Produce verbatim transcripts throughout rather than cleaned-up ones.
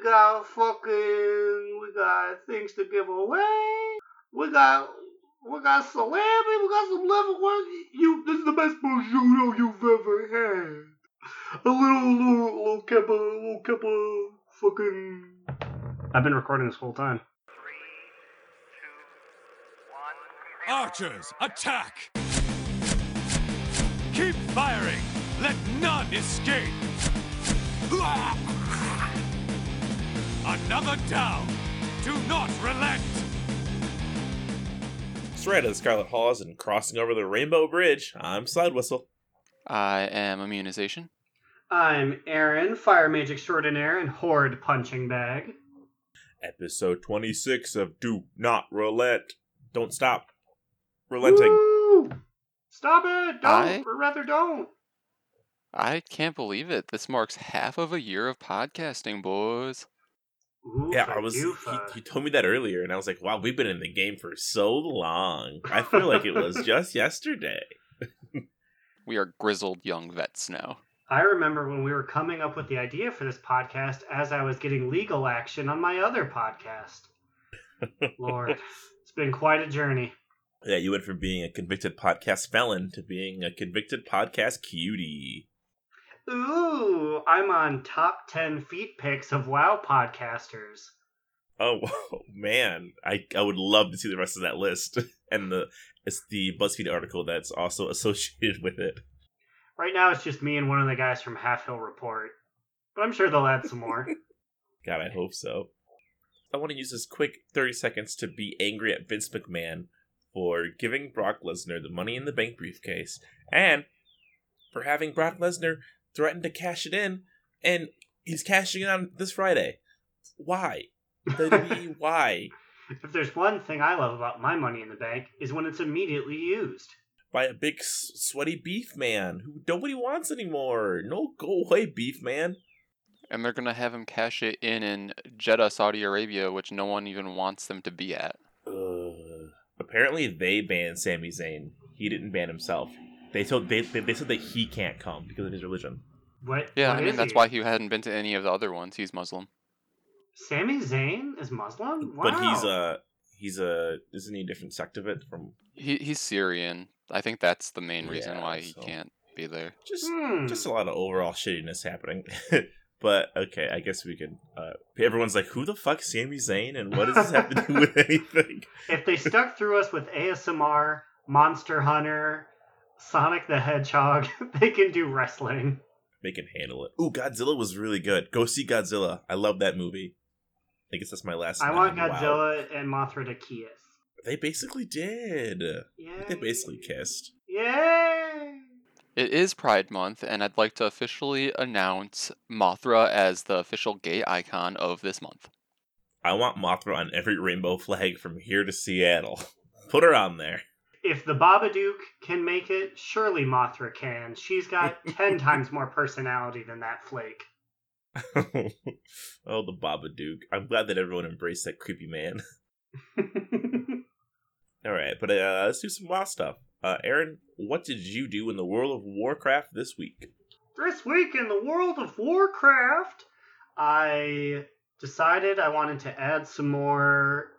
We got fucking, we got things to give away. We got, we got salami. We got some liver work. You, this is the best prosciutto you've ever had. A little, little, little kippa, little kippa, fucking. I've been recording this whole time. Three, two, one. Archers, attack! Keep firing. Let none escape. Another down. Do not relent. Straight out of the Scarlet Halls and crossing over the Rainbow Bridge, I'm Slide Whistle. I am Immunization. I'm Aaron, Fire Mage Extraordinaire and Horde Punching Bag. Episode twenty-six of Do Not Relent. Don't stop relenting. Woo! Stop it! Don't! I... Or rather, don't! I can't believe it. This marks half of a year of podcasting, boys. Ooh, yeah, I was. He, he told me that earlier, and I was like, wow, we've been in the game for so long. I feel like it was just yesterday. We are grizzled young vets now. I remember when we were coming up with the idea for this podcast as I was getting legal action on my other podcast. Lord, it's been quite a journey. Yeah, you went from being a convicted podcast felon to being a convicted podcast cutie. Ooh, I'm on top ten feet pics of WoW podcasters. Oh, man. I, I would love to see the rest of that list. And the it's the BuzzFeed article that's also associated with it. Right now it's just me and one of the guys from Half Hill Report. But I'm sure they'll add some more. God, I hope so. I want to use this quick thirty seconds to be angry at Vince McMahon for giving Brock Lesnar the Money in the Bank briefcase, and for having Brock Lesnar threaten to cash it in, and he's cashing it on this Friday. Why? Why? If there's one thing I love about my Money in the Bank is when it's immediately used. By a big sweaty beef man who nobody wants anymore. No, go away, beef man. And they're going to have him cash it in in Jeddah, Saudi Arabia, which no one even wants them to be at. Ugh. Apparently they banned Sami Zayn. He didn't ban himself. They told they they said that he can't come because of his religion. What? Yeah, what I mean, that's he? why he hadn't been to any of the other ones. He's Muslim. Sami Zayn is Muslim? Wow. But he's a he's a isn't he a different sect of it from? He he's Syrian. I think that's the main reason yeah, why he so. can't be there. Just hmm. just a lot of overall shittiness happening. But okay, I guess we could. Uh, everyone's like, "Who the fuck's Sami Zayn, and what does this have to do with anything?" If they stuck through us with A S M R, Monster Hunter, Sonic the Hedgehog, they can do wrestling. They can handle it. Ooh, Godzilla was really good. Go see Godzilla. I love that movie. I guess that's my last I want Godzilla wow. and Mothra to kiss. They basically did. Yay. They basically kissed. Yay! It is Pride Month, and I'd like to officially announce Mothra as the official gay icon of this month. I want Mothra on every rainbow flag from here to Seattle. Put her on there. If the Babadook can make it, surely Mothra can. She's got ten times more personality than that flake. Oh, the Babadook. I'm glad that everyone embraced that creepy man. All right, but uh, let's do some wild stuff. Uh, Aaron, what did you do in the World of Warcraft this week? This week in the World of Warcraft, I decided I wanted to add some more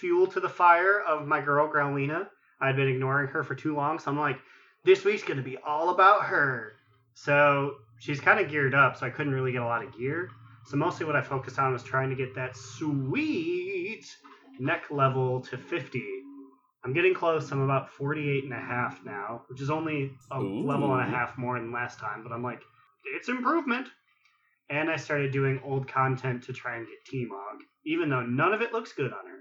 fuel to the fire of my girl, Growlina. I'd been ignoring her for too long, so I'm like, this week's going to be all about her. So she's kind of geared up, so I couldn't really get a lot of gear. So mostly what I focused on was trying to get that sweet neck level to fifty. I'm getting close. I'm about forty-eight and a half now, which is only a Ooh. level and a half more than last time. But I'm like, it's improvement. And I started doing old content to try and get T-Mog, even though none of it looks good on her.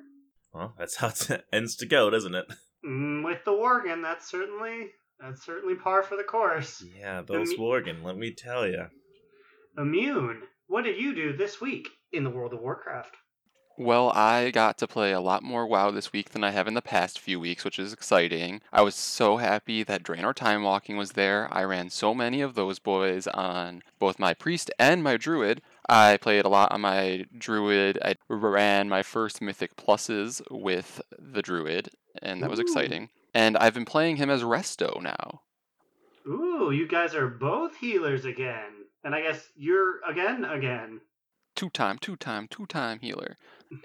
Well, that's how it ends to go, doesn't it? With the Worgen, that's certainly that's certainly par for the course. Yeah, those Im- Worgen, let me tell you. Immune, what did you do this week in the World of Warcraft? Well, I got to play a lot more WoW this week than I have in the past few weeks, which is exciting. I was so happy that Draenor Time Walking was there. I ran so many of those boys on both my Priest and my Druid. I played a lot on my Druid. I ran my first Mythic Pluses with the Druid, and that was Ooh. exciting. And I've been playing him as Resto now. Ooh, you guys are both healers again. And I guess you're again, again. two-time, two-time, two-time healer.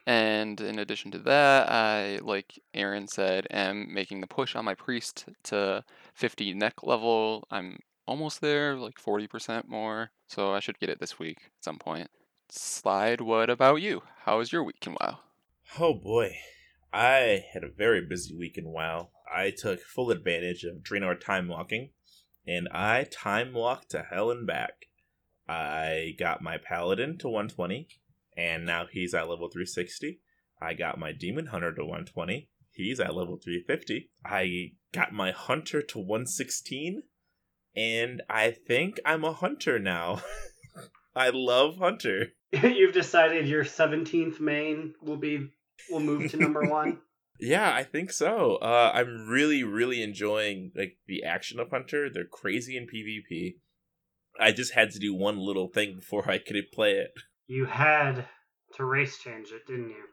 And in addition to that, I, like Aaron said, am making the push on my priest to fifty neck level. I'm almost there, like forty percent more. So I should get it this week at some point. Slide, what about you? How was your week in WoW? Oh boy. I had a very busy week in WoW. I took full advantage of Draenor time walking, and I time walked to hell and back. I got my Paladin to one twenty, and now he's at level three sixty. I got my Demon Hunter to one twenty. He's at level three fifty. I got my Hunter to one sixteen, and I think I'm a Hunter now. I love Hunter. You've decided your seventeenth main will be... We'll move to number one. Yeah, I think so. Uh, I'm really, really enjoying like the action of Hunter. They're crazy in PvP. I just had to do one little thing before I could play it. You had to race change it, didn't you?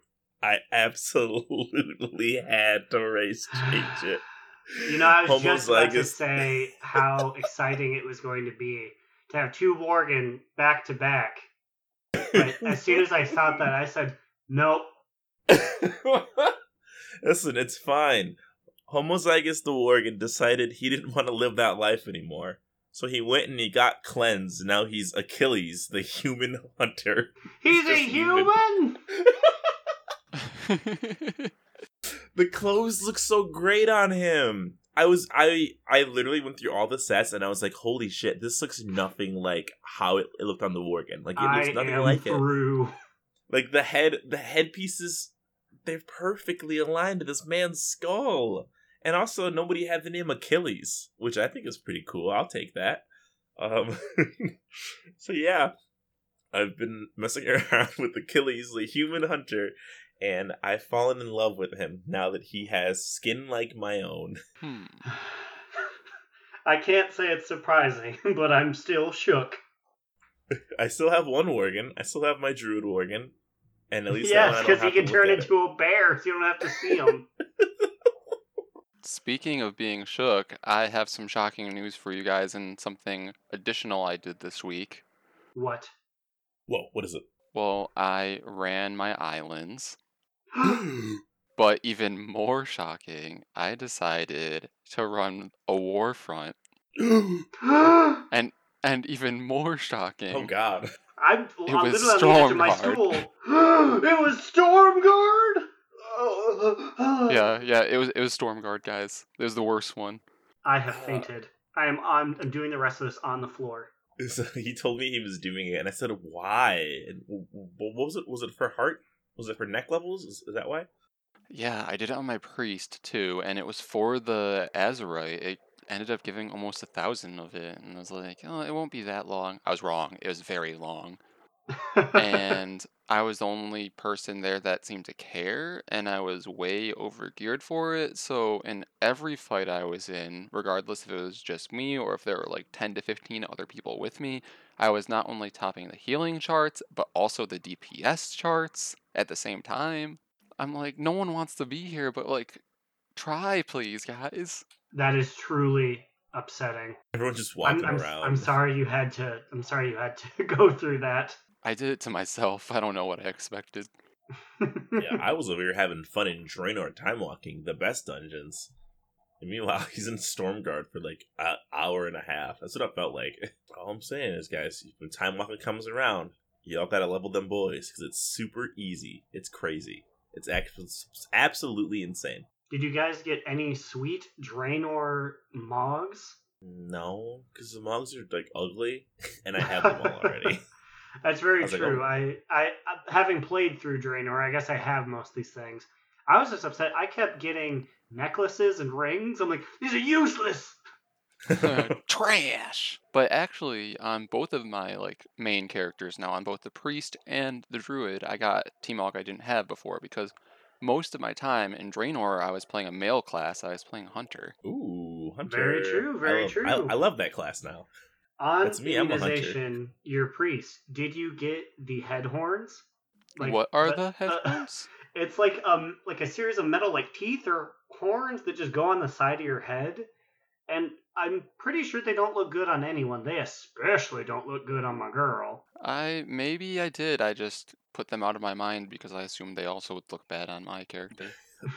I absolutely had to race change it. You know, I was Homo's just about to say how exciting it was going to be to have two Worgen back to back. But as soon as I thought that, I said, nope. Listen, it's fine. Homozygous the Worgen decided he didn't want to live that life anymore. So he went and he got cleansed. Now he's Achilles, the human hunter. He's, he's a human! human. The clothes look so great on him. I was I I literally went through all the sets and I was like, holy shit, this looks nothing like how it, it looked on the Worgen. Like it looks I nothing like through. It. Like the head the headpieces, they're perfectly aligned to this man's skull. And also, nobody had the name Achilles, which I think is pretty cool. I'll take that. Um, so yeah, I've been messing around with Achilles, the human hunter, and I've fallen in love with him now that he has skin like my own. Hmm. I can't say it's surprising, but I'm still shook. I still have one Worgen. I still have my Druid Worgen. And at least yes, that one because he can turn into a bear, so you don't have to see him. Speaking of being shook, I have some shocking news for you guys and something additional I did this week. What? Whoa, what is it? Well, I ran my islands. But even more shocking, I decided to run a war front. and... And even more shocking. Oh God! I'm, it I'm was Stormguard. My stool. It was Stormguard. yeah, yeah. It was it was Stormguard, guys. It was the worst one. I have fainted. I am on. I'm doing the rest of this on the floor. So he told me he was doing it, and I said, "Why? And what was it? Was it for heart? Was it for neck levels? Is, is that why?" Yeah, I did it on my priest too, and it was for the Azurite. It ended up giving almost a thousand of it, and I was like, oh, it won't be that long. I was wrong. It was very long. And I was the only person there that seemed to care, and I was way overgeared for it. So in every fight I was in, regardless if it was just me or if there were like ten to fifteen other people with me, I was not only topping the healing charts, but also the D P S charts at the same time. I'm like, no one wants to be here, but like, try please, guys. That is truly upsetting. Everyone just walking I'm, I'm, around. I'm sorry you had to. I'm sorry you had to go through that. I did it to myself. I don't know what I expected. Yeah, I was over here having fun in Draenor time walking, the best dungeons. And meanwhile, he's in Stormguard for like an hour and a half. That's what I felt like. All I'm saying is, guys, when time walking comes around, y'all gotta level them boys because it's super easy. It's crazy. It's actually it's absolutely insane. Did you guys get any sweet Draenor Mogs? No, because the Mogs are like ugly, and I have them all already. That's very I true. Like, oh. I, I, having played through Draenor, I guess I have most of these things. I was just upset. I kept getting necklaces and rings. I'm like, these are useless. Trash. But actually, on both of my like main characters now, on both the priest and the druid, I got T-Mog I didn't have before because. Most of my time in Draenor, I was playing a male class. I was playing Hunter. Ooh, Hunter. Very true, very I love, true. I, I love that class now. On That's me, Immunization, I'm a Hunter. Your priest, did you get the head horns? Like, what are but, the head uh, horns? It's like um, like a series of metal like teeth or horns that just go on the side of your head. And I'm pretty sure they don't look good on anyone. They especially don't look good on my girl. I maybe I did. I just put them out of my mind because I assumed they also would look bad on my character.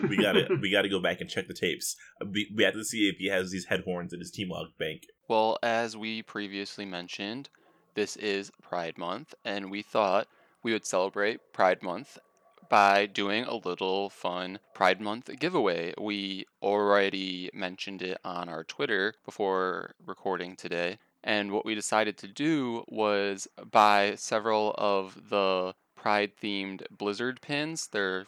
we gotta we gotta go back and check the tapes. We, we have to see if he has these head horns in his T-Mog bank. Well, as we previously mentioned, this is Pride Month, and we thought we would celebrate Pride Month by doing a little fun Pride Month giveaway. We already mentioned it on our Twitter before recording today. And what we decided to do was buy several of the Pride-themed Blizzard pins. They're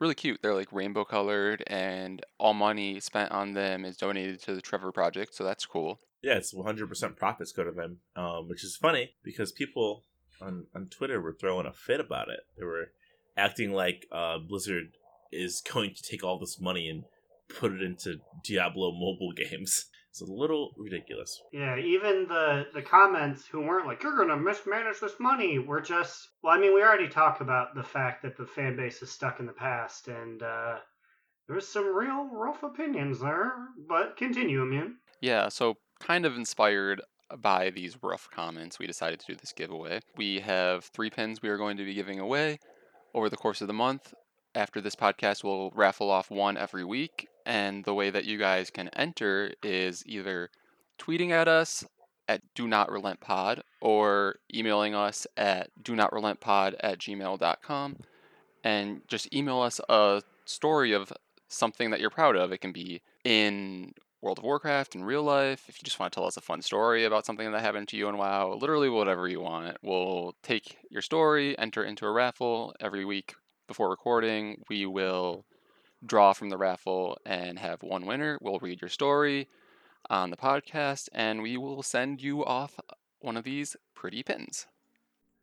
really cute. They're like rainbow colored, and all money spent on them is donated to the Trevor Project. So that's cool. Yeah, it's one hundred percent profits go to them, um, which is funny because people on, on Twitter were throwing a fit about it. They were acting like uh, Blizzard is going to take all this money and put it into Diablo mobile games. It's a little ridiculous. Yeah, even the, the comments who weren't like, you're going to mismanage this money, were just... Well, I mean, we already talked about the fact that the fan base is stuck in the past, and uh, there was some real rough opinions there, but continue, Immune. Yeah, so kind of inspired by these rough comments, we decided to do this giveaway. We have three pins we are going to be giving away. Over the course of the month, after this podcast, we'll raffle off one every week. And the way that you guys can enter is either tweeting at us at Do Not Relent Pod or emailing us at Do Not Relent Pod at gmail dot com. And just email us a story of something that you're proud of. It can be in World of Warcraft, in real life. If you just want to tell us a fun story about something that happened to you in WoW, literally whatever you want. We'll take your story, enter into a raffle every week before recording. We will draw from the raffle and have one winner. We'll read your story on the podcast, and we will send you off one of these pretty pins.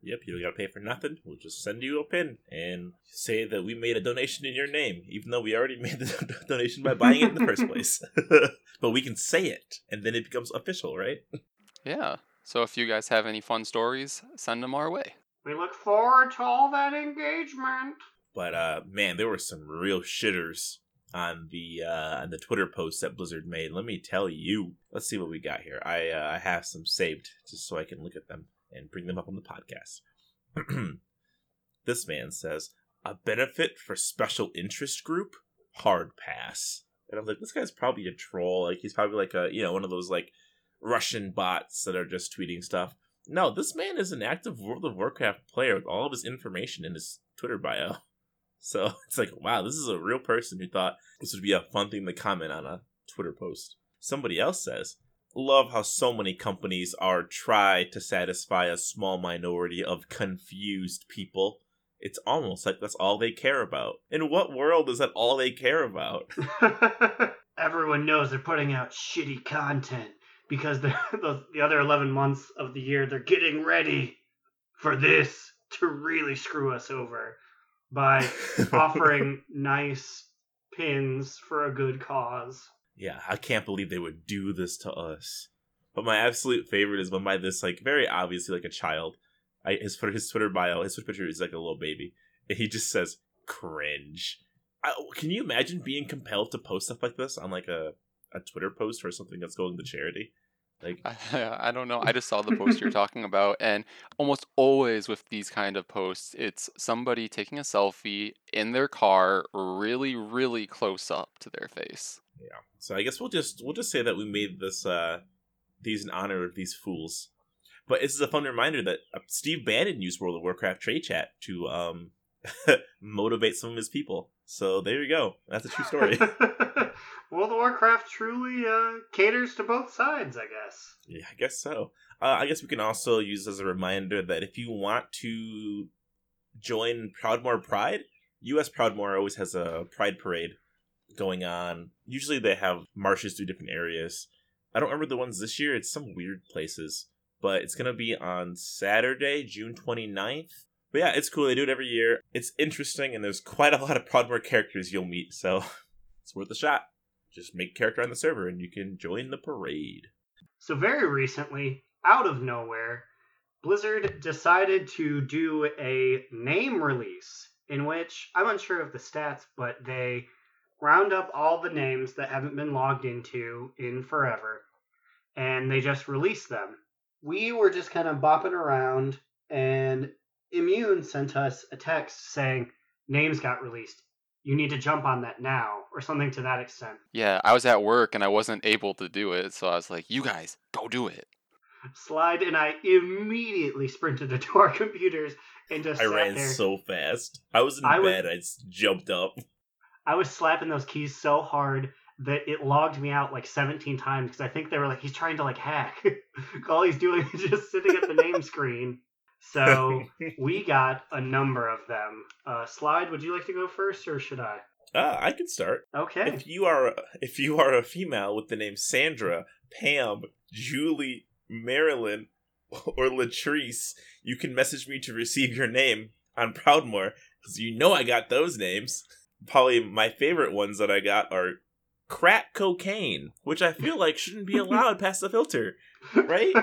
Yep, you don't got to pay for nothing. We'll just send you a pin and say that we made a donation in your name, even though we already made the donation by buying it in the first place. But we can say it, and then it becomes official, right? Yeah. So if you guys have any fun stories, send them our way. We look forward to all that engagement. But, uh, man, there were some real shitters on the uh, on the Twitter posts that Blizzard made. Let me tell you. Let's see what we got here. I uh, I have some saved just so I can look at them and bring them up on the podcast. This man says, a benefit for special interest group? Hard pass. And I'm like, this guy's probably a troll. Like, he's probably like a, you know, one of those like Russian bots that are just tweeting stuff. No, this man is an active World of Warcraft player with all of his information in his Twitter bio. So it's like, wow, this is a real person who thought this would be a fun thing to comment on a Twitter post. Somebody else says, love how so many companies are try to satisfy a small minority of confused people. It's almost like that's all they care about. In what world is that all they care about? Everyone knows they're putting out shitty content because they're, the, the other eleven months of the year, they're getting ready for this to really screw us over by offering nice pins for a good cause. Yeah, I can't believe they would do this to us. But my absolute favorite is one by this, like, very obviously, like, a child. I, his, his Twitter bio, his Twitter picture is like a little baby. And he just says, cringe. I, can you imagine being compelled to post stuff like this on, like, a, a Twitter post for something that's going to charity? Like, I, I don't know. I just saw the post you're talking about. And almost always with these kind of posts, it's somebody taking a selfie in their car really, really close up to their face. Yeah. So I guess we'll just we'll just say that we made this uh, these in honor of these fools. But this is a fun reminder that Steve Bannon used World of Warcraft trade chat to um, motivate some of his people. So there you go. That's a true story. World of Warcraft truly uh, caters to both sides, I guess. Yeah, I guess so. Uh, I guess we can also use as a reminder that if you want to join Proudmoore Pride, U S Proudmoore always has a Pride Parade going on. Usually they have marches through different areas. I don't remember the ones this year. It's some weird places. But it's going to be on Saturday, June twenty-ninth. But yeah, it's cool. They do it every year. It's interesting, and there's quite a lot of Proudmoore characters you'll meet, so it's worth a shot. Just make a character on the server, and you can join the parade. So very recently, out of nowhere, Blizzard decided to do a name release, in which, I'm unsure of the stats, but they round up all the names that haven't been logged into in forever, and they just released them. We were just kind of bopping around, and Immune sent us a text saying, names got released. You need to jump on that now, or something to that extent. Yeah, I was at work, and I wasn't able to do it, so I was like, you guys, go do it. Slide and I immediately sprinted into our computers and just I sat ran there. So fast. I was in I bed, was, I just jumped up. I was slapping those keys so hard that it logged me out like seventeen times, because I think they were like, he's trying to like hack. All he's doing is just sitting at the name screen. So we got a number of them. Uh, Slide, would you like to go first, or should I? Uh, I can start. Okay. If you are if you are a female with the name Sandra, Pam, Julie, Marilyn, or Latrice, you can message me to receive your name on Proudmoore, because you know I got those names. Probably my favorite ones that I got are crack cocaine, which I feel like shouldn't be allowed past the filter, right?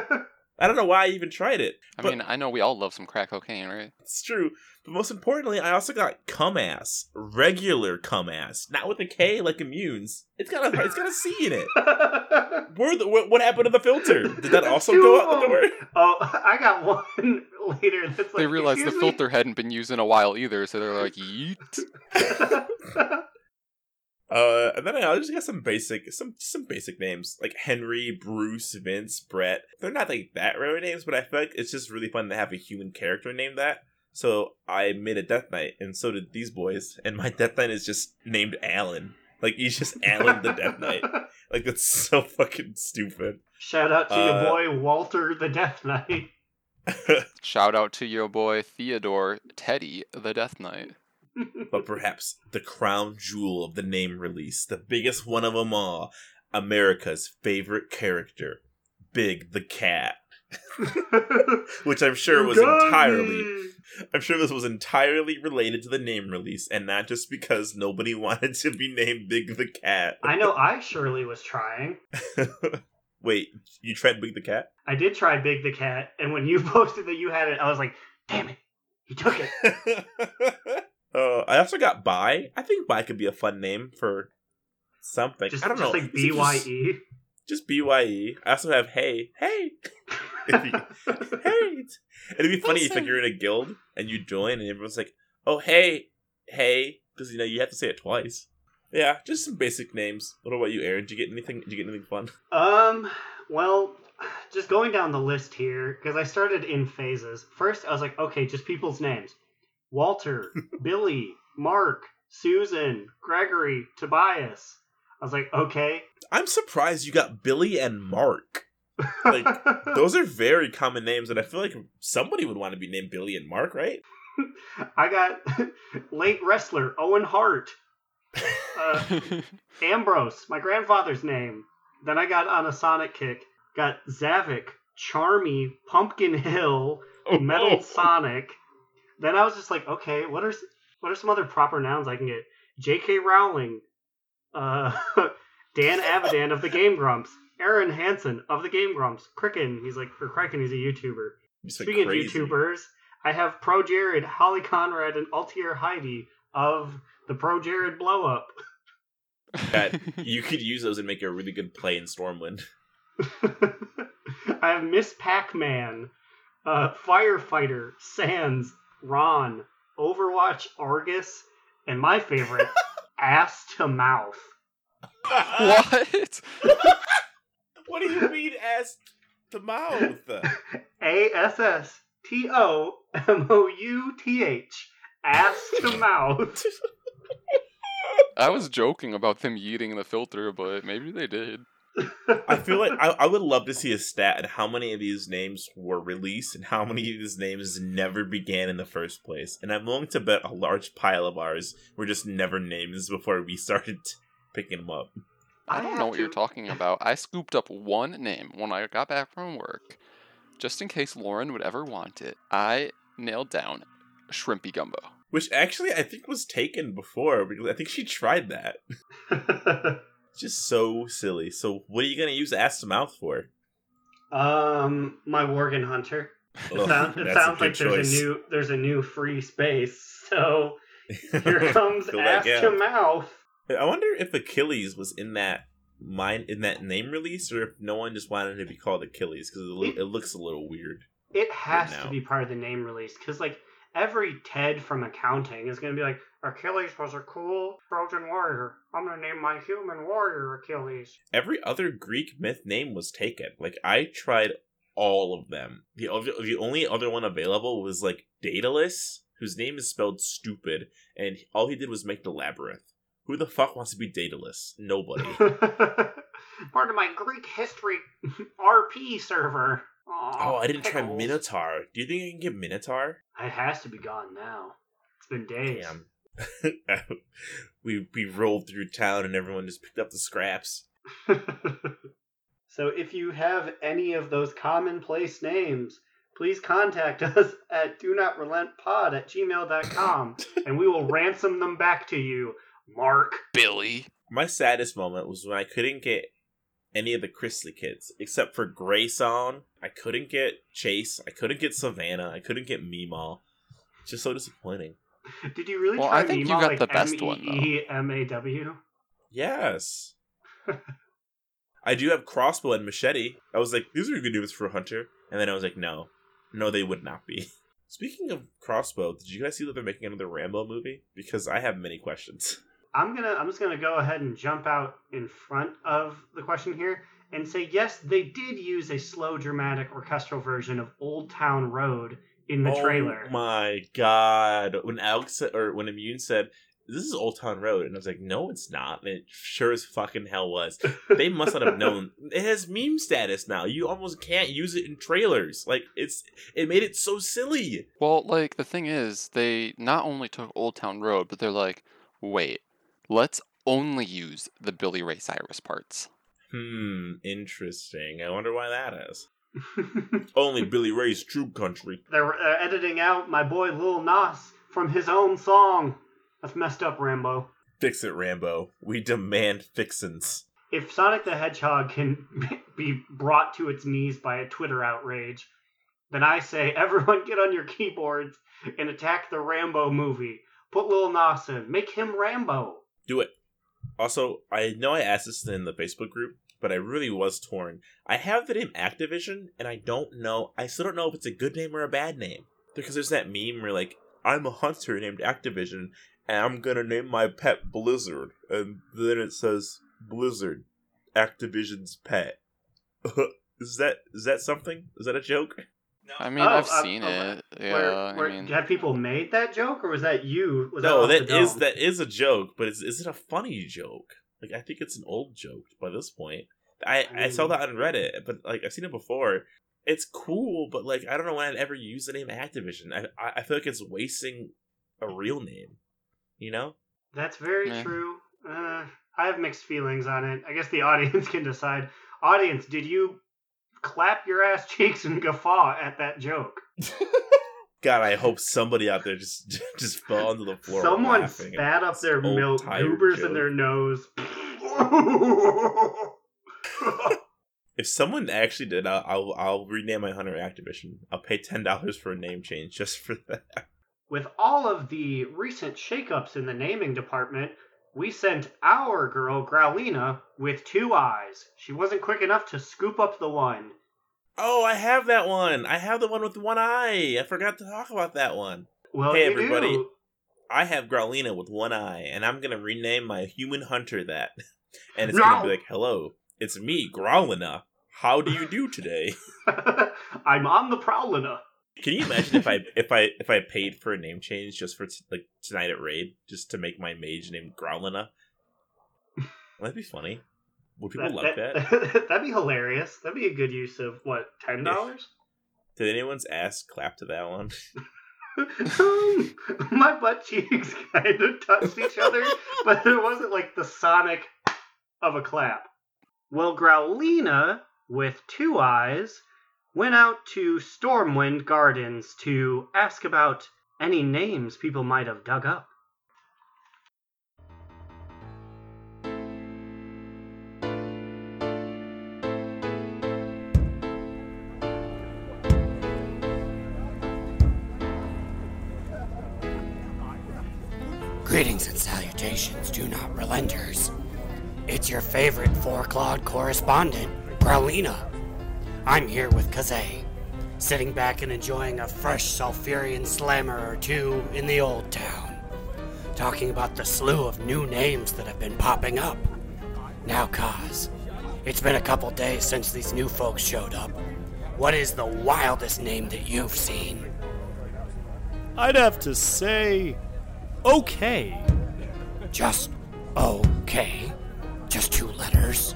I don't know why I even tried it. I mean, I know we all love some crack cocaine, right? It's true. But most importantly, I also got cum ass. Regular cum ass. Not with a K like Immunes. It's got a, it's got a C in it. Where the, what happened to the filter? Did that also go out the door? Oh, I got one later. That's like, they realized the filter me? hadn't been used in a while either, so they're like, yeet. Uh, and then I just got some basic, some some basic names, like Henry, Bruce, Vince, Brett. They're not like that rare names, but I feel like it's just really fun to have a human character named that. So I made a Death Knight, and so did these boys. And my Death Knight is just named Alan. Like, he's just Alan the Death Knight. Like, that's so fucking stupid. Shout out to uh, your boy, Walter the Death Knight. Shout out to your boy, Theodore Teddy the Death Knight. But perhaps the crown jewel of the name release, the biggest one of them all, America's favorite character, Big the Cat. Which I'm sure was entirely, I'm sure this was entirely related to the name release, and not just because nobody wanted to be named Big the Cat. I know I surely was trying. Wait, you tried Big the Cat? I did try Big the Cat, and when you posted that you had it, I was like, damn it, he took it. Uh, I also got Bi. I think Bi could be a fun name for something. Just, I don't just know. Like B Y E. Just, just B Y E. I also have Hey. Hey! It'd be, hey! It'd be funny if like, you're in a guild and you join and everyone's like, oh, hey, hey. Because, you know, you have to say it twice. Yeah, just some basic names. What about you, Aaron? Did you get anything, did you get anything fun? Um, well, just going down the list here, because I started in phases. First, I was like, okay, just people's names. Walter, Billy, Mark, Susan, Gregory, Tobias. I was like, okay. I'm surprised you got Billy and Mark. Like, those are very common names, and I feel like somebody would want to be named Billy and Mark, right? I got late wrestler Owen Hart, uh, Ambrose, my grandfather's name. Then I got on a Sonic kick. Got Zavik, Charmy, Pumpkin Hill, oh, Metal oh. Sonic. Then I was just like, okay, what are what are some other proper nouns I can get? J K. Rowling, uh, Dan Avidan of the Game Grumps, Aaron Hansen of the Game Grumps, Cricken, he's like, or Cricken, he's a YouTuber. He's Speaking like of YouTubers, I have Pro Jared, Holly Conrad, and Altier Heidi of the Pro Jared Blow Up. That, you could use those and make a really good play in Stormwind. I have Miss Pac-Man, uh, Firefighter, Sans, Ron, Overwatch, Argus, and my favorite, Ass to Mouth. What? What do you mean, Ass to Mouth? A S S T O M O U T H. Ass to Mouth. I was joking about them yeeting the filter, but maybe they did. I feel like I, I would love to see a stat and how many of these names were released and how many of these names never began in the first place. And I'm willing to bet a large pile of ours were just never names before we started picking them up. I don't know what you're talking about. I scooped up one name when I got back from work, just in case Lauren would ever want it. I nailed down Shrimpy Gumbo. Which actually I think was taken before, because I think she tried that. Just so silly. So what are you going to use ass to mouth for? Um, my Worgen Hunter. Ugh, sound, it sounds like there's choice. a new there's a new free space. So here comes ass like, yeah. to mouth. I wonder if Achilles was in that mind in that name release, or if no one just wanted to be called Achilles, because it, lo- it, it looks a little weird. It has right to be part of the name release, because like every Ted from accounting is going to be like, Achilles was a cool Trojan warrior. I'm going to name my human warrior Achilles. Every other Greek myth name was taken. Like, I tried all of them. The, the only other one available was, like, Daedalus, whose name is spelled stupid, and all he did was make the labyrinth. Who the fuck wants to be Daedalus? Nobody. Part of my Greek history R P server. Aww, oh, I didn't pickles. try Minotaur. Do you think I can get Minotaur? It has to be gone now. It's been days. Damn. we we rolled through town and everyone just picked up the scraps. So if you have any of those commonplace names, please contact us at do not relent pod at gmail dot com and we will ransom them back to you. Mark. Billy. My saddest moment was when I couldn't get any of the Chrisley kids except for Grayson. I couldn't get Chase. I couldn't get Savannah. I couldn't get Meemaw. It's just so disappointing. Did you really well, try Meemaw? Well, I think Meemaw, you got like the best M E E M A W? One, though. M E E M A W? Yes. I do have crossbow and machete. I was like, these are good names for a hunter. And then I was like, no. No, they would not be. Speaking of crossbow, did you guys see that they're making another Rambo movie? Because I have many questions. I'm gonna. I'm just going to go ahead and jump out in front of the question here and say, yes, they did use a slow, dramatic, orchestral version of Old Town Road in the oh trailer. Oh my god. When Alex or when Immune said, this is Old Town Road, and I was like, no, it's not. And it sure as fucking hell was. They must not have known. It has meme status now. You almost can't use it in trailers. Like, it's it made it so silly. Well, like, the thing is, they not only took Old Town Road, but they're like, wait, let's only use the Billy Ray Cyrus parts. Hmm, interesting. I wonder why that is. Only Billy Ray's true country. They're uh, editing out my boy Lil Nas from his own song. That's messed up, Rambo. Fix it, Rambo. We demand fixins. If Sonic the Hedgehog can be brought to its knees by a Twitter outrage, then I say everyone get on your keyboards and attack the Rambo movie. Put Lil Nas in. Make him Rambo. Do it. Also, I know I asked this in the Facebook group, but I really was torn. I have the name Activision, and I don't know, I still don't know if it's a good name or a bad name. Because there's that meme where, like, I'm a hunter named Activision, and I'm gonna name my pet Blizzard. And then it says, Blizzard, Activision's pet. is that is that something? Is that a joke? No. I mean, oh, I've uh, seen uh, it. Where, yeah, where, I mean... Have people made that joke, or was that you? Was no, that, that is that is a joke, but is, is it a funny joke? Like, I think it's an old joke by this point. I, I saw that on Reddit, but, like, I've seen it before. It's cool, but, like, I don't know when I'd ever use the name Activision. I I feel like it's wasting a real name, you know? That's very yeah. true. Uh, I have mixed feelings on it. I guess the audience can decide. Audience, did you clap your ass cheeks and guffaw at that joke? God, I hope somebody out there just just fell onto the floor. Someone spat up their milk, goobers in their nose. If someone actually did, I'll, I'll I'll rename my hunter Activision. I'll pay ten dollars for a name change just for that. With all of the recent shakeups in the naming department, we sent our girl Growlina with two eyes. She wasn't quick enough to scoop up the one. Oh, I have that one. I have the one with one eye. I forgot to talk about that one. Well, hey, everybody. Do. I have Growlina with one eye, and I'm going to rename my human hunter that. And it's no. going to be like, hello, it's me, Growlina. How do you do today? I'm on the Prowlina. Can you imagine if I if I, if I paid for a name change just for t- like tonight at Raid, just to make my mage named Growlina? That'd be funny. Would people that, like that? that? That'd be hilarious. That'd be a good use of, what, ten dollars? Yeah. Did anyone's ass clap to that one? My butt cheeks kind of touched each other, but it wasn't like the sonic of a clap. Well, Growlina, with two eyes, went out to Stormwind Gardens to ask about any names people might have dug up. Greetings and salutations, do not relenters. It's your favorite four-clawed correspondent, Growlina. I'm here with Kazay, sitting back and enjoying a fresh Sulfurian slammer or two in the old town, talking about the slew of new names that have been popping up. Now, Kaz, it's been a couple days since these new folks showed up. What is the wildest name that you've seen? I'd have to say... okay. Just okay? Just two letters?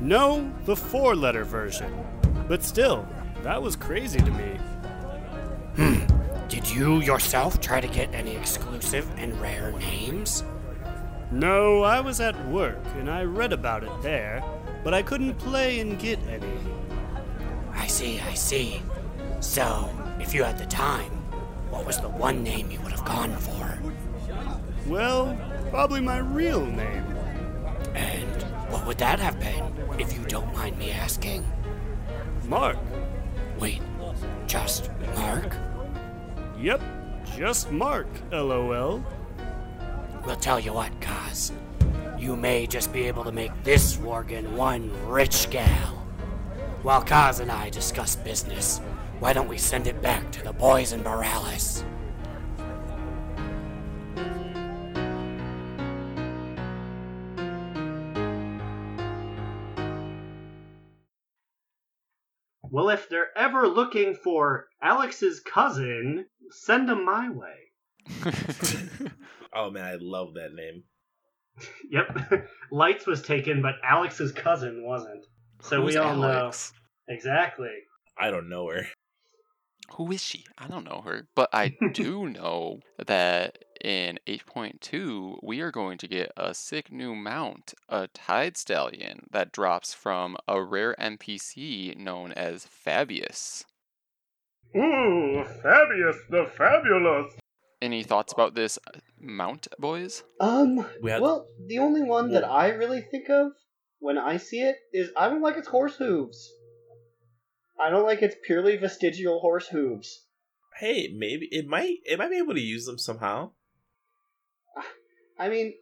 No, the four-letter version. But still, that was crazy to me. Hmm. Did you yourself try to get any exclusive and rare names? No, I was at work, and I read about it there, but I couldn't play and get any. I see, I see. So, if you had the time, what was the one name you would have gone for? Well, probably my real name. And what would that have been, if you don't mind me asking? Mark. Wait, just Mark? Yep, just Mark, LOL. We'll tell you what, Kaz. You may just be able to make this Worgen one rich gal. While Kaz and I discuss business, why don't we send it back to the boys in Borealis? Well, if they're ever looking for Alex's cousin, send them my way. Oh, man, I love that name. Yep. Lights was taken, but Alex's cousin wasn't. So Who's we all Alex? Know. Exactly. I don't know her. Who is she? I don't know her. But I do know that in eight point two, we are going to get a sick new mount, a Tide Stallion, that drops from a rare N P C known as Fabius. Ooh, Fabius the Fabulous! Any thoughts about this mount, boys? Um, we had... well, the only one that I really think of when I see it is I don't like its horse hooves. I don't like its purely vestigial horse hooves. Hey, maybe, it might, it might be able to use them somehow. I mean,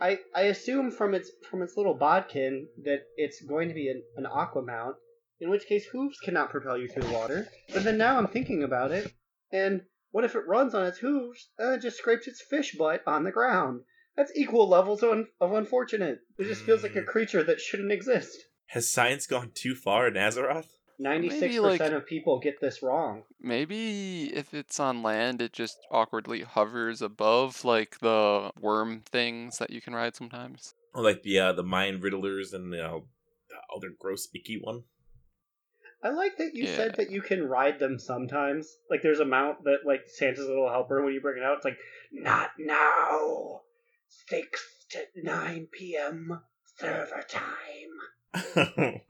I I assume from its from its little bodkin that it's going to be an, an aqua mount, in which case hooves cannot propel you through water. But then now I'm thinking about it, and... what if it runs on its hooves and it just scrapes its fish butt on the ground? That's equal levels of, un- of unfortunate. It just feels like a creature that shouldn't exist. Has science gone too far in Azeroth? ninety-six percent like, of people get this wrong. Maybe if it's on land, it just awkwardly hovers above, like, the worm things that you can ride sometimes. Or like the, uh, the Mayan Riddlers and the, uh, the other gross, icky one. I like that you yeah. said that you can ride them sometimes. Like, there's a mount that, like, Santa's little helper, when you bring it out, it's like, not now! six to nine p.m. server time.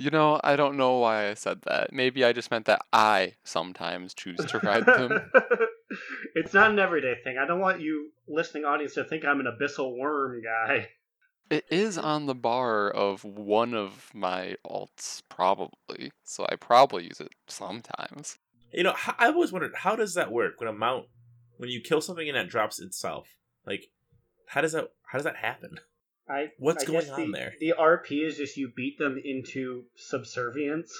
You know, I don't know why I said that. Maybe I just meant that I sometimes choose to ride them. It's not an everyday thing. I don't want you, listening audience, to think I'm an abyssal worm guy. It is on the bar of one of my alts, probably, so I probably use it sometimes. You know, I always wondered, how does that work when a mount, when you kill something and it drops itself? Like, how does that how does that happen? I What's I going on the, there? The R P is just you beat them into subservience.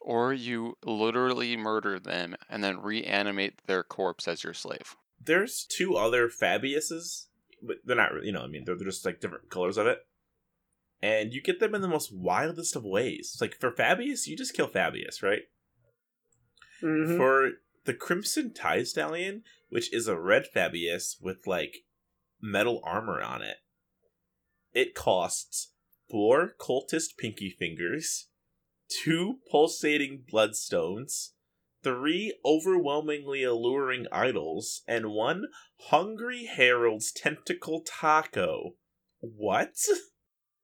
Or you literally murder them and then reanimate their corpse as your slave. There's two other Fabiuses. But they're not really, you know, I mean, they're, they're just, like, different colors of it. And you get them in the most wildest of ways. It's like, for Fabius, you just kill Fabius, right? Mm-hmm. For the Crimson Tide Stallion, which is a red Fabius with, like, metal armor on it, it costs four cultist pinky fingers, two pulsating bloodstones, three overwhelmingly alluring idols, and one hungry herald's tentacle taco. What?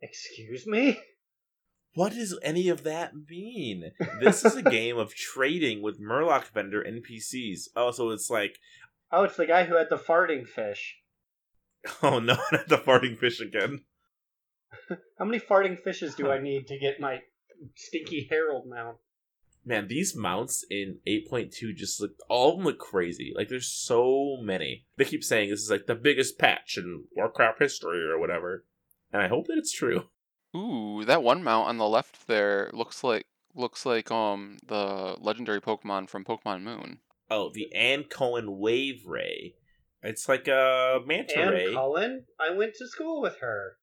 Excuse me? What does any of that mean? This is a game of trading with Murloc vendor N P Cs. Oh, so it's like... oh, it's the guy who had the farting fish. Oh no, not the farting fish again. How many farting fishes do I need to get my stinky herald mount? Man, these mounts in eight point two just look, all of them look crazy. Like, there's so many. They keep saying this is like the biggest patch in Warcraft history or whatever. And I hope that it's true. Ooh, that one mount on the left there looks like looks like um the legendary Pokemon from Pokemon Moon. Oh, the Ankoan Wave Ray. It's like a manta Ann ray. Colin, I went to school with her.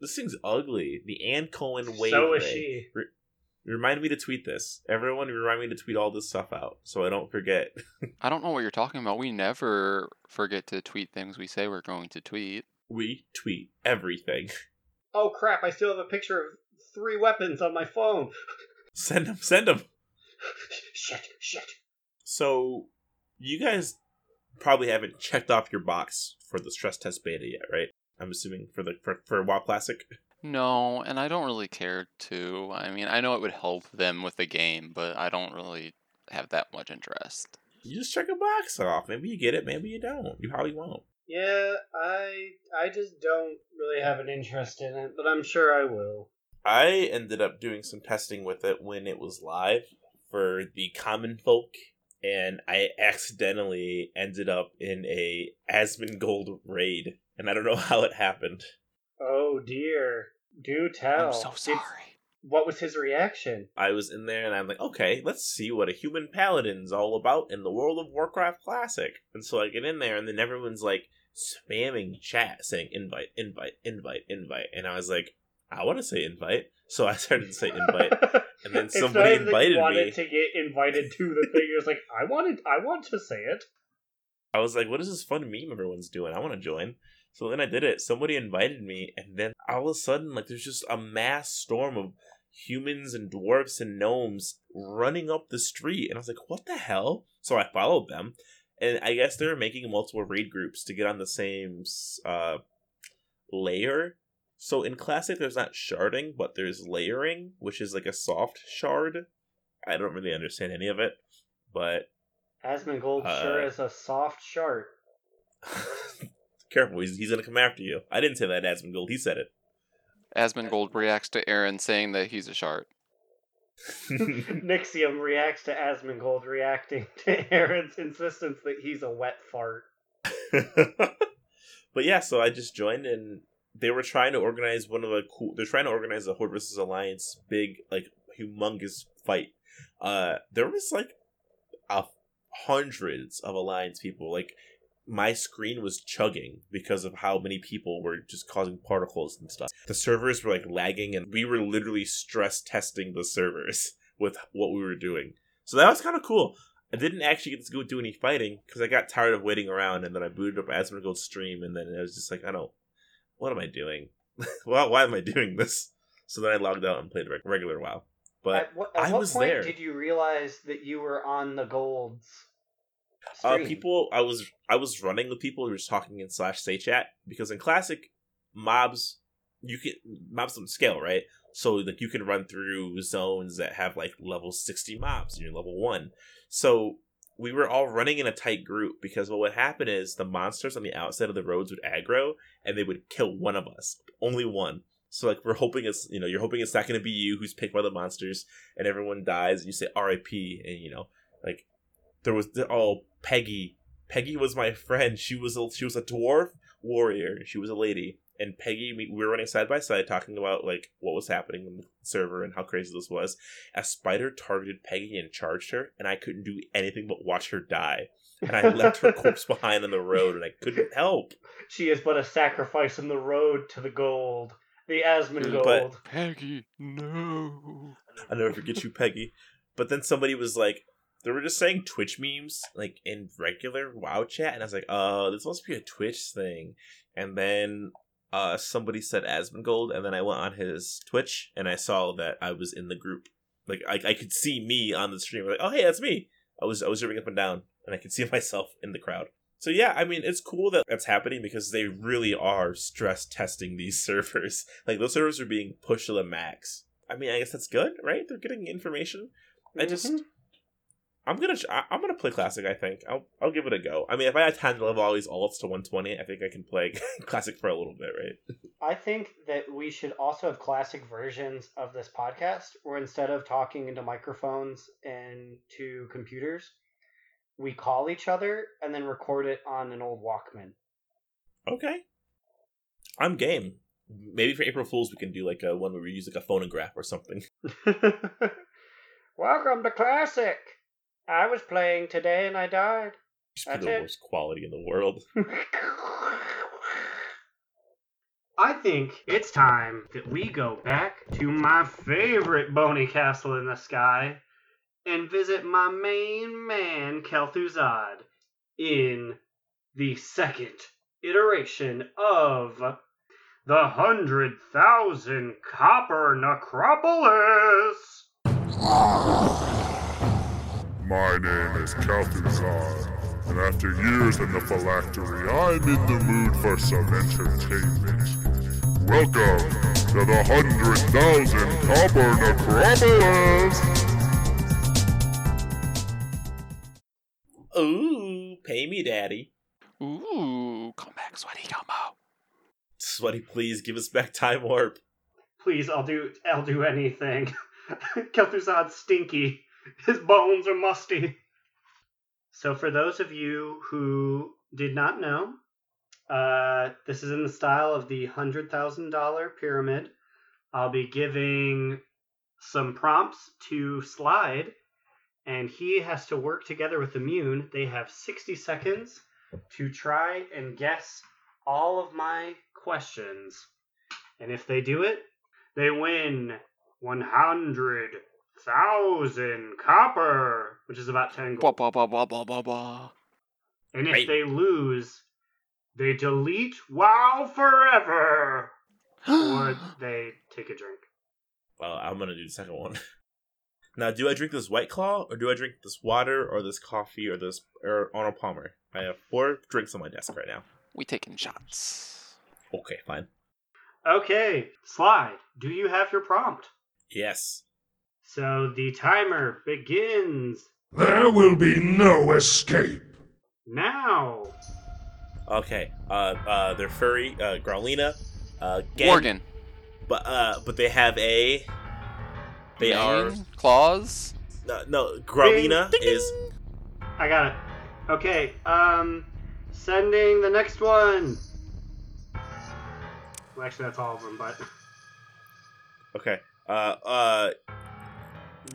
This thing's ugly. The Ankoan Wave so Ray. So is she. Re- Remind me to tweet this. Everyone remind me to tweet all this stuff out so I don't forget. I don't know what you're talking about. We never forget to tweet things we say we're going to tweet. We tweet everything. Oh, crap. I still have a picture of three weapons on my phone. Send them. Send them. Shit. Shit. So you guys probably haven't checked off your box for the stress test beta yet, right? I'm assuming for the for, for WoW Classic. No, and I don't really care to. I mean, I know it would help them with the game, but I don't really have that much interest. You just check a box off. Maybe you get it, maybe you don't. You probably won't. Yeah, I I just don't really have an interest in it, but I'm sure I will. I ended up doing some testing with it when it was live for the common folk, and I accidentally ended up in a Asmongold raid, and I don't know how it happened. Oh dear. Do tell. I'm so sorry. Did, what was his reaction? I was in there and I'm like, okay, let's see what a human paladin's all about in the World of Warcraft Classic. And so I get in there and then everyone's like spamming chat saying invite, invite, invite, invite. And I was like, I want to say invite. So I started to say invite. And then somebody invited me. You wanted to get invited to the thing. It was like, I wanted, I want to say it. I was like, what is this fun meme everyone's doing? I want to join. So then I did it. Somebody invited me, and then all of a sudden, like, there's just a mass storm of humans and dwarves and gnomes running up the street. And I was like, what the hell? So I followed them, and I guess they were making multiple raid groups to get on the same uh, layer. So in Classic, there's not sharding, but there's layering, which is like a soft shard. I don't really understand any of it, but Asmongold uh, sure is a soft shard. Careful, he's, he's going to come after you. I didn't say that, Asmongold. He said it. Asmongold reacts to Aaron saying that he's a shard. Nixium reacts to Asmongold reacting to Aaron's insistence that he's a wet fart. But yeah, so I just joined, and they were trying to organize one of the cool... They're trying to organize a Horde versus Alliance big, like, humongous fight. Uh, there was, like, a, hundreds of Alliance people, like... My screen was chugging because of how many people were just causing particles and stuff. The servers were like lagging, and we were literally stress testing the servers with what we were doing. So that was kind of cool. I didn't actually get to go do any fighting because I got tired of waiting around, and then I booted up Asmongold's stream, and then I was just like, I don't, what am I doing? Well, why am I doing this? So then I logged out and played regular WoW. But at what, at I what was point there. Did you realize that you were on the golds? Uh, people, I was I was running with people who were just talking in slash say chat, because in Classic, mobs you can mobs don't scale, right? So like you can run through zones that have like level sixty mobs and you're level one. So we were all running in a tight group because well, what happened is the monsters on the outside of the roads would aggro and they would kill one of us, only one. So like we're hoping it's you know you're hoping it's not going to be you who's picked by the monsters and everyone dies and you say R I P and you know like. There was oh Peggy. Peggy was my friend. She was a, she was a dwarf warrior. She was a lady, and Peggy. We, we were running side by side, talking about like what was happening on the server and how crazy this was. A spider targeted Peggy and charged her, and I couldn't do anything but watch her die. And I left her corpse behind on the road, and I couldn't help. She is but a sacrifice on the road to the gold, the Asmongold. But, Peggy, no. I'll never forget you, Peggy. But then somebody was like. They were just saying Twitch memes, like, in regular WoW chat, and I was like, oh, this must be a Twitch thing. And then uh, somebody said Asmongold, and then I went on his Twitch, and I saw that I was in the group. Like, I, I could see me on the stream. Like, oh, hey, that's me. I was I was jumping up and down, and I could see myself in the crowd. So, yeah, I mean, it's cool that that's happening, because they really are stress testing these servers. Like, those servers are being pushed to the max. I mean, I guess that's good, right? They're getting information. I just... Mm-hmm. I'm gonna I'm gonna play classic. I think I'll I'll give it a go. I mean, if I had time to level all these alts to one twenty, I think I can play classic for a little bit, right? I think that we should also have classic versions of this podcast, where instead of talking into microphones and to computers, we call each other and then record it on an old Walkman. Okay, I'm game. Maybe for April Fools, we can do like a one where we use like a phonograph or something. Welcome to classic. I was playing today and I died. Just for the it. worst quality in the world. I think it's time that we go back to my favorite bony castle in the sky and visit my main man, Kel'Thuzad, in the second iteration of the Hundred Thousand Copper Necropolis. My name is Kel'Thuzad, and after years in the phylactery, I'm in the mood for some entertainment. Welcome to the Hundred Thousand Copper Necropolis! Ooh, pay me, daddy. Ooh, come back, Sweaty Gumbo. Sweaty, please, give us back Time Warp. Please, I'll do, I'll do anything. Kel'Thuzad's stinky. His bones are musty. So for those of you who did not know, uh, this is in the style of the one hundred thousand dollars pyramid. I'll be giving some prompts to Slide, and he has to work together with Immune. They have sixty seconds to try and guess all of my questions. And if they do it, they win one hundred thousand copper, which is about ten gold. Ba, ba, ba, ba, ba, ba. And if right. they lose, they delete WoW forever, or they take a drink. Well, I'm gonna do the second one. Now, do I drink this White Claw, or do I drink this water, or this coffee, or this or Arnold Palmer? I have four drinks on my desk right now. We taking shots. Okay, fine. Okay, Slide. Do you have your prompt? Yes. So the timer begins. There will be no escape. Now. Okay. Uh, uh, they're furry. Uh, Growlina. Uh, Worgen. But uh, but they have a. They Main are claws. No, no. Growlina ding, ding, is. Ding. I got it. Okay. Um, sending the next one. Well, actually, that's all of them. But. Okay. Uh. Uh.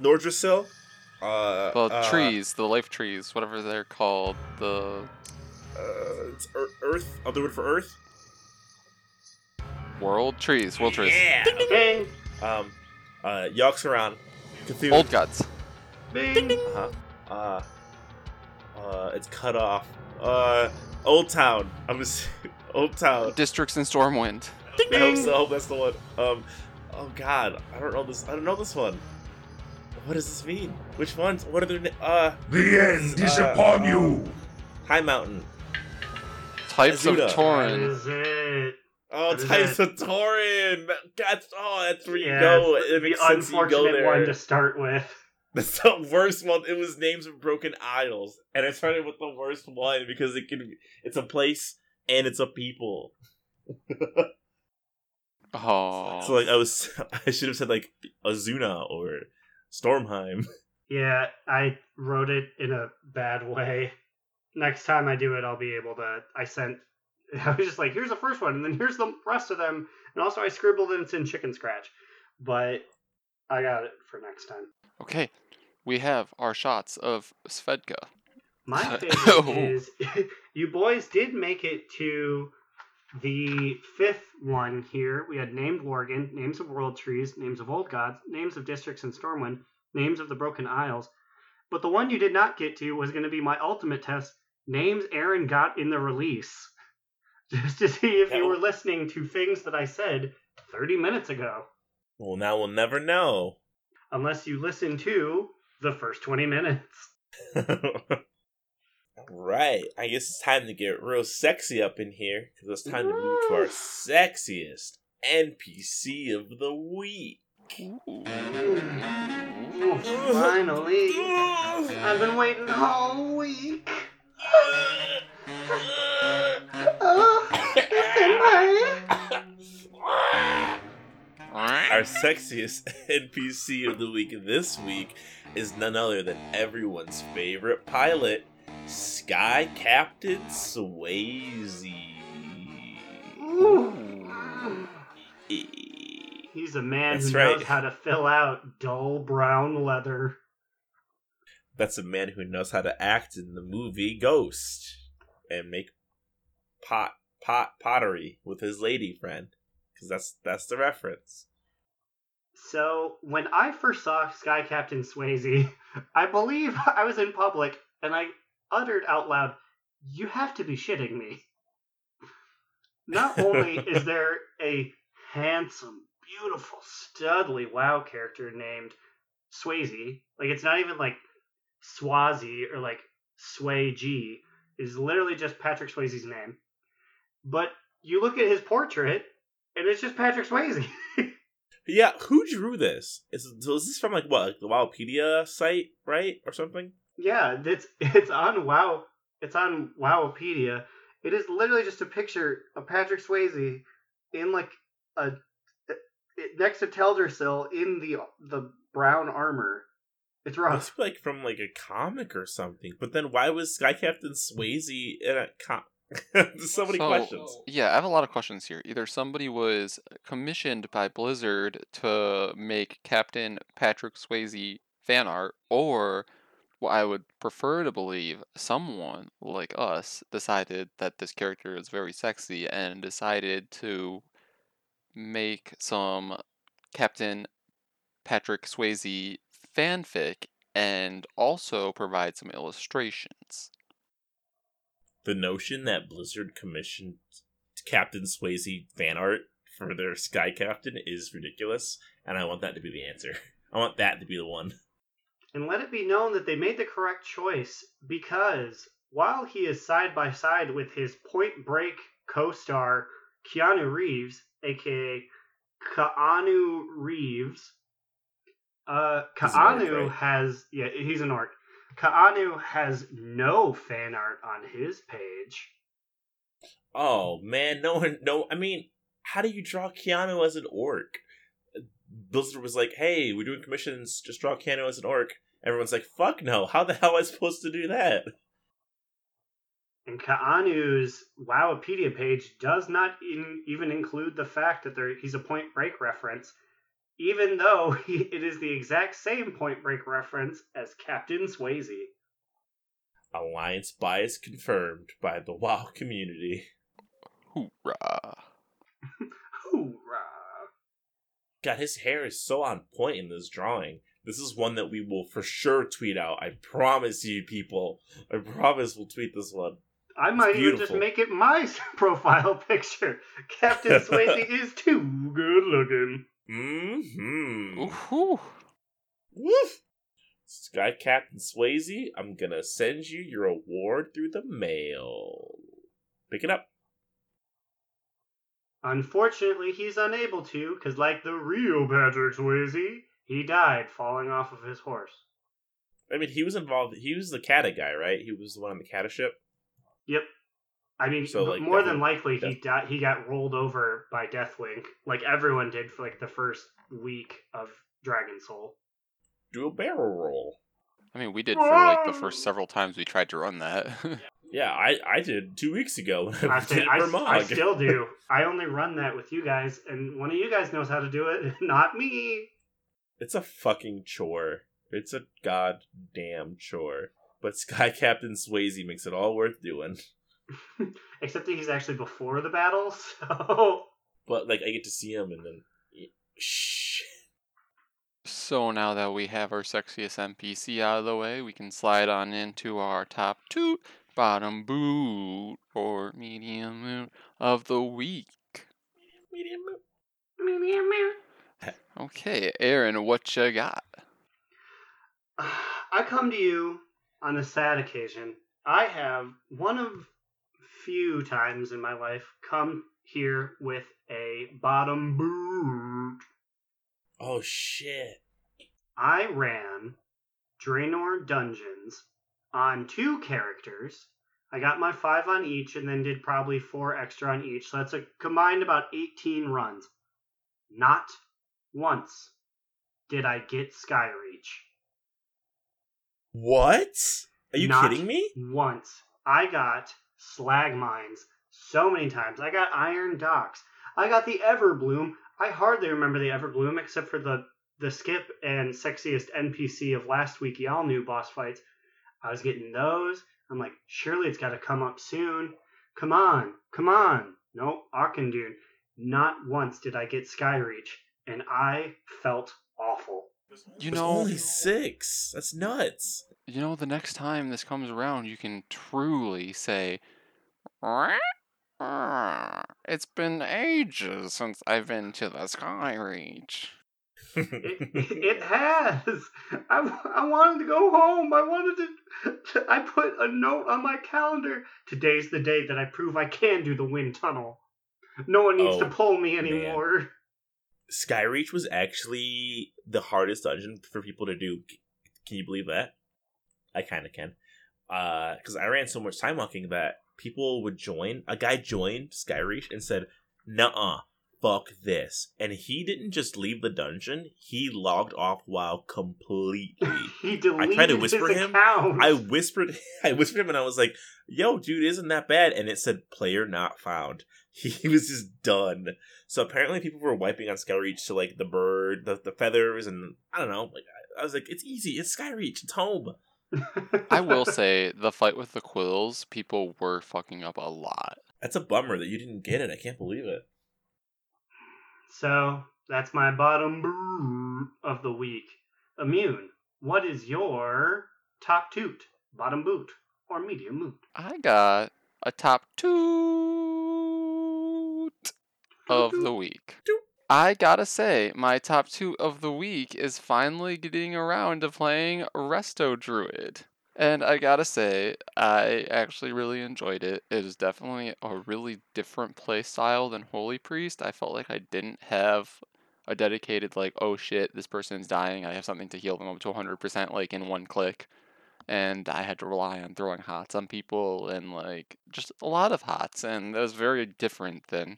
Nordrasil, uh, well, uh, trees, the life trees, whatever they're called, the uh, it's er- Earth, other word for Earth, world trees, world trees. Yeah. Ding, ding, ding. Um, uh, Yogg-Saron, old gods. Ding. Ding. Uh-huh. Uh, uh, it's cut off. Uh, Old Town. I'm just Old Town. Districts in Stormwind. Ding, ding. I hope so. I hope that's the one. Um, oh God, I don't know this. I don't know this one. What does this mean? Which ones? What are their names? Uh, the end is uh, upon you! High Mountain. Types Azuda. Of Tauren. Is it? Oh, what Types of Tauren! That's, oh, that's where yeah, you go. It the makes sense you go there. The unfortunate one to start with. That's the worst one. It was Names of Broken Isles. And I started with the worst one because it can, it's a place and it's a people. Oh. So, like, I was, I should have said, like, Azuna or Stormheim. Yeah, I wrote it in a bad way. Next time I do it, I'll be able to... I sent... I was just like, here's the first one, and then here's the rest of them. And also I scribbled and it's in chicken scratch. But I got it for next time. Okay, we have our shots of Svedka. My favorite oh. is... You boys did make it to the fifth one here. We had named Worgen, names of world trees, names of old gods, names of districts in Stormwind, names of the broken isles. But the one you did not get to was going to be my ultimate test, names Aaron got in the release. Just to see if you were listening to things that I said thirty minutes ago. Well, now we'll never know. Unless you listen to the first twenty minutes. Right, I guess it's time to get real sexy up in here, because it's time to move to our sexiest N P C of the week. Ooh. Finally! I've been waiting all week! Oh, our sexiest N P C of the week this week is none other than everyone's favorite pilot, Sky Captain Swayze. Ooh. He's a man That's who right. knows how to fill out dull brown leather. That's a man who knows how to act in the movie Ghost and make pot pot pottery with his lady friend, because that's that's the reference. So when I first saw Sky Captain Swayze, I believe I was in public and I uttered out loud, "You have to be shitting me!" Not only is there a handsome, beautiful, studly WoW character named Swayze, like it's not even like Swazi or like Sway G, is literally just Patrick Swayze's name. But you look at his portrait, and it's just Patrick Swayze. Yeah, who drew this? Is, so is this from like what, like the Wowpedia site, right, or something? Yeah, it's it's on Wow, it's on Wowpedia. It is literally just a picture of Patrick Swayze in like a next to Teldrassil in the the brown armor. It's wrong. It's like from like a comic or something. But then why was Sky Captain Swayze in a comic? There's so many so, questions. Yeah, I have a lot of questions here. Either somebody was commissioned by Blizzard to make Captain Patrick Swayze fan art, or what I would prefer to believe, someone like us decided that this character is very sexy and decided to make some Captain Patrick Swayze fanfic and also provide some illustrations. The notion that Blizzard commissioned Captain Swayze fan art for their Sky Captain is ridiculous, and I want that to be the answer. I want that to be the one. And let it be known that they made the correct choice, because while he is side by side with his Point Break co-star Keanu Reeves, aka Keanu Reeves, Uh, Keanu has, yeah, he's an orc. Keanu has no fan art on his page. Oh man, no one, no, I mean, how do you draw Keanu as an orc? Blizzard was like, hey, we're doing commissions, just draw Keanu as an orc. Everyone's like, fuck no, how the hell am I supposed to do that? And Keanu's Wikipedia page does not in, even include the fact that there, he's a Point Break reference. Even though he, it is the exact same Point Break reference as Captain Swayze. Alliance bias confirmed by the WoW community. Hoorah. Hoorah. God, his hair is so on point in this drawing. This is one that we will for sure tweet out. I promise you, people. I promise we'll tweet this one. I it's might beautiful. even just make it my profile picture. Captain Swayze is too good looking. Mm-hmm. Ooh-hoo. Woof. Sky Captain Swayze, I'm gonna send you your award through the mail. Pick it up. Unfortunately, he's unable to, because like the real Patrick Swayze, he died falling off of his horse. I mean, he was involved, he was the Kata guy, right? He was the one on the Kata ship? Yep. I mean, so, like, more than likely, death- he di- he got rolled over by Deathwing, like everyone did for like the first week of Dragon Soul. Do a barrel roll. I mean, we did for like the first several times we tried to run that. Yeah, I, I did two weeks ago. When I, I, did I, I still do. I only run that with you guys, and one of you guys knows how to do it, not me. It's a fucking chore. It's a goddamn chore. But Sky Captain Swayze makes it all worth doing. Except that he's actually before the battle, so... But, like, I get to see him, and then... Shh. So now that we have our sexiest N P C out of the way, we can slide on into our top two, bottom boot, or medium moon of the week. Medium moon. Medium moon. Okay, Aaron, what you got? I come to you on a sad occasion. I have one of few times in my life come here with a bottom boot. Oh shit. I ran Draenor dungeons on two characters. I got my five on each and then did probably four extra on each. So that's a combined about eighteen runs. Not once did I get Skyreach. What? Are you Not kidding me? Once. I got slag mines so many times. I got iron docks. I got the Everbloom. I hardly remember the Everbloom except for the, the skip and sexiest N P C of last week. Y'all knew boss fights. I was getting those. I'm like, surely it's got to come up soon. Come on. Come on. No, Arkandune. Not once did I get Skyreach, and I felt awful. You know, only six. That's nuts. You know, the next time this comes around, you can truly say, it's been ages since I've been to the Skyreach. it, it has. I, I wanted to go home. I wanted to, to. I put a note on my calendar. Today's the day that I prove I can do the wind tunnel. No one needs oh, to pull me anymore. Man. Skyreach was actually the hardest dungeon for people to do. Can you believe that? I kind of can. Uh, because I ran so much time walking that people would join. A guy joined Skyreach and said, nuh-uh, fuck this. And he didn't just leave the dungeon. He logged off WoW completely. He deleted I tried to whisper his him. account. I whispered, I whispered him and I was like, yo, dude, isn't that bad? And it said, player not found. He was just done. So apparently people were wiping on Skyreach to, like, the bird, the, the feathers, and I don't know. Like I, I was like, it's easy. It's Skyreach. It's home. I will say, the fight with the quills, people were fucking up a lot. That's a bummer that you didn't get it. I can't believe it. So, that's my bottom of the week. Immune, what is your top toot, bottom boot, or medium boot? I got a top toot of the week. I gotta say, my top two of the week is finally getting around to playing Resto Druid. And I gotta say, I actually really enjoyed it. It is definitely a really different play style than Holy Priest. I felt like I didn't have a dedicated, like, oh shit, this person's dying, I have something to heal them up to one hundred percent, like, in one click. And I had to rely on throwing hots on people, and, like, just a lot of hots. And that was very different than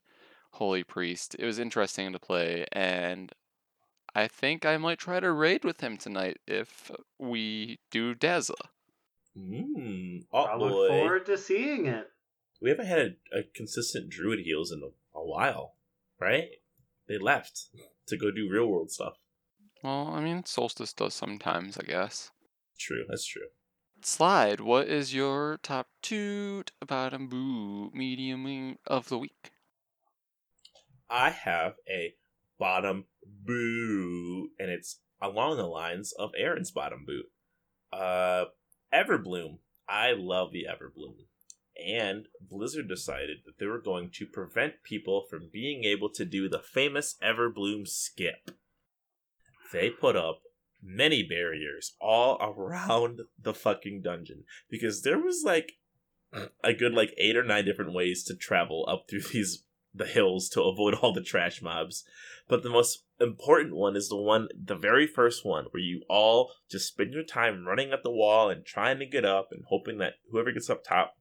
Holy Priest. It was interesting to play, and I think I might try to raid with him tonight if we do Dazza. Mm, oh I look boy. forward to seeing it. We haven't had a, a consistent Druid heals in a, a while, right? They left to go do real world stuff. Well, I mean, Solstice does sometimes, I guess. True, that's true. Slide, what is your top two bottom boo medium of the week? I have a bottom boo, and it's along the lines of Aaron's bottom boot. Uh, Everbloom. I love the Everbloom. And Blizzard decided that they were going to prevent people from being able to do the famous Everbloom skip. They put up many barriers all around the fucking dungeon, because there was, like, a good, like, eight or nine different ways to travel up through these the hills to avoid all the trash mobs. But the most important one is the one, the very first one, where you all just spend your time running at the wall and trying to get up and hoping that whoever gets up top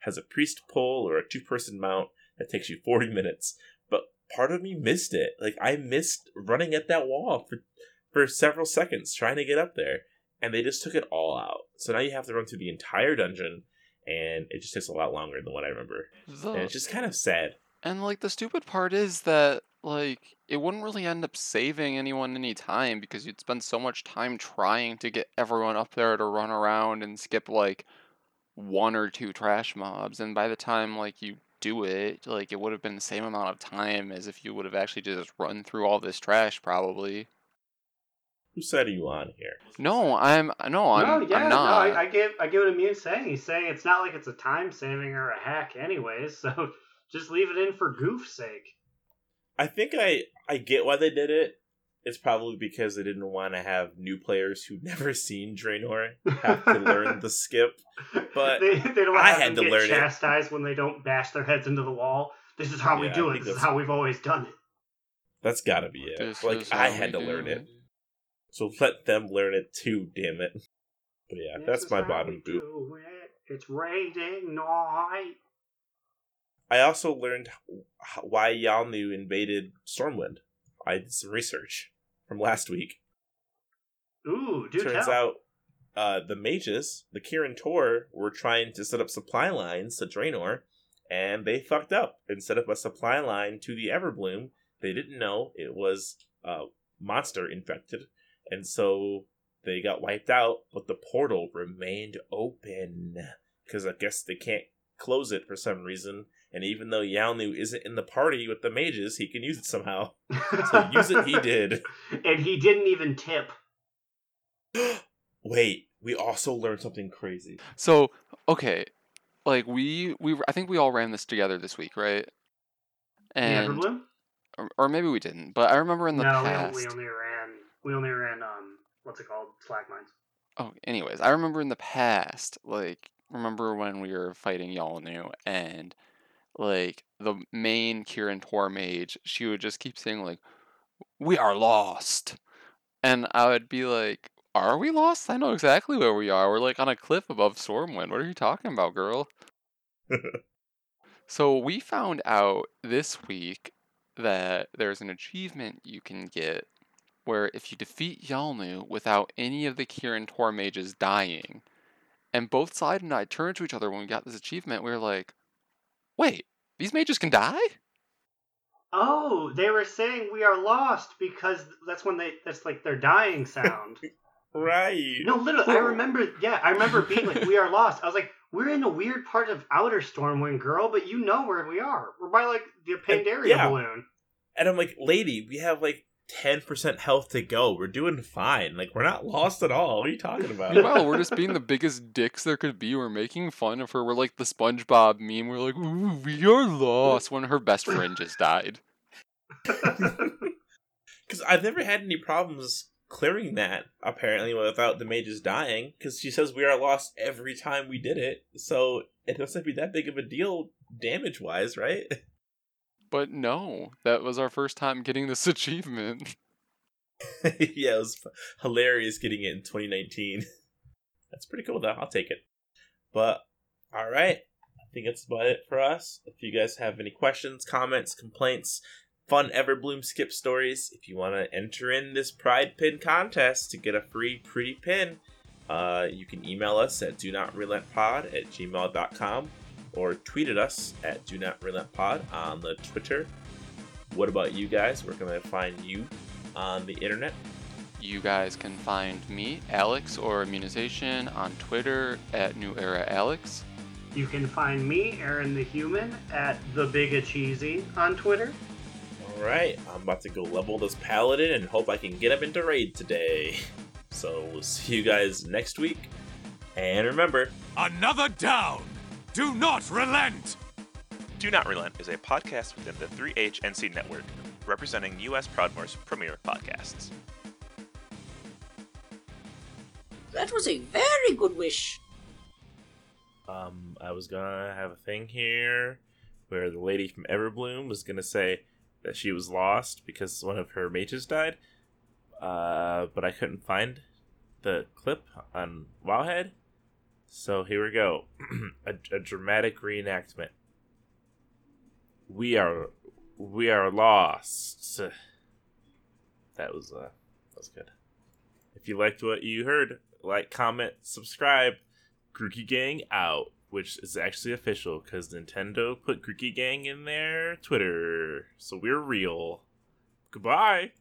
has a priest pull or a two-person mount that takes you forty minutes. But part of me missed it. Like, I missed running at that wall for, for several seconds trying to get up there. And they just took it all out. So now you have to run through the entire dungeon, and it just takes a lot longer than what I remember. The- and it's just kind of sad. And, like, the stupid part is that, like, it wouldn't really end up saving anyone any time, because you'd spend so much time trying to get everyone up there to run around and skip, like, one or two trash mobs. And by the time, like, you do it, like, it would have been the same amount of time as if you would have actually just run through all this trash, probably. Whose side are you on here? No, I'm no, I'm, no, yeah, I'm not. No, I, I give I give it a mute saying. He's saying it's not like it's a time saving or a hack anyways, so... Just leave it in for goof's sake. I think I, I get why they did it. It's probably because they didn't want to have new players who've never seen Draenor have to learn the skip. But they, they don't I had to learn it. They get chastised when they don't bash their heads into the wall. This is how yeah, we do it. This is how we've always done it. That's got to be it. This like I had to learn it. it. So let them learn it too, damn it. But yeah, this that's my bottom boot. It. It's raining night. I also learned why Yalnu invaded Stormwind. I did some research from last week. Ooh, do Turns tell. out uh, the mages, the Kirin Tor, were trying to set up supply lines to Draenor, and they fucked up and set up a supply line to the Everbloom. They didn't know it was uh, monster infected, and so they got wiped out, but the portal remained open, because I guess they can't close it for some reason. And even though Yalnu isn't in the party with the mages, he can use it somehow. So use it he did. And he didn't even tip. Wait, we also learned something crazy. So, okay, like we, we, I think we all ran this together this week, right? And yeah, or, or maybe we didn't, but I remember in the no, past. No, we only ran, we only ran, um, what's it called? Slack mines. Oh, anyways, I remember in the past, like, remember when we were fighting Yalnu and... like, the main Kirin Tor mage, she would just keep saying, like, we are lost. And I would be like, are we lost? I know exactly where we are. We're, like, on a cliff above Stormwind. What are you talking about, girl? So we found out this week that there's an achievement you can get where if you defeat Yalnu without any of the Kirin Tor mages dying, and both Side and I turned to each other when we got this achievement, we were like, wait, these mages can die? Oh, they were saying we are lost because that's when they, that's like their dying sound. Right. No, literally, I remember, yeah, I remember being like, we are lost. I was like, we're in a weird part of Outer Stormwind, girl, but you know where we are. We're by like the Pandaria and, yeah. balloon. And I'm like, lady, we have like ten percent health to go. We're doing fine. Like, we're not lost at all. What are you talking about? Well, we're just being the biggest dicks there could be. We're making fun of her. We're like the SpongeBob meme. We're like, ooh, we are lost when her best friend just died. Because I've never had any problems clearing that, apparently, without the mages dying. Because she says we are lost every time we did it. So it doesn't be that big of a deal damage-wise, right? But no, that was our first time getting this achievement. Yeah, it was hilarious getting it in twenty nineteen. That's pretty cool, though. I'll take it. But, all right. I think that's about it for us. If you guys have any questions, comments, complaints, fun Everbloom skip stories, if you want to enter in this Pride Pin contest to get a free pretty pin, uh, you can email us at do not relent pod at gmail dot com. Or tweeted us at Do Not Relent Pod on the Twitter. What about you guys? Where can I find you on the internet? You guys can find me, Alex, or Immunization, on Twitter at New Era Alex. You can find me, Aaron the Human, at The Big A Cheesy on Twitter. All right, I'm about to go level this Paladin and hope I can get him into raid today. So we'll see you guys next week. And remember, another down. Do Not Relent! Do Not Relent is a podcast within the three H N C network, representing U S Proudmore's premier podcasts. That was a very good wish. Um, I was gonna have a thing here where the lady from Everbloom was gonna say that she was lost because one of her mages died, uh, but I couldn't find the clip on Wowhead. So here we go. a, a dramatic reenactment. We are, we are lost. That was uh, that was good. If you liked what you heard, like, comment, subscribe. Grookey Gang out, which is actually official because Nintendo put Grookey Gang in their Twitter. So we're real. Goodbye.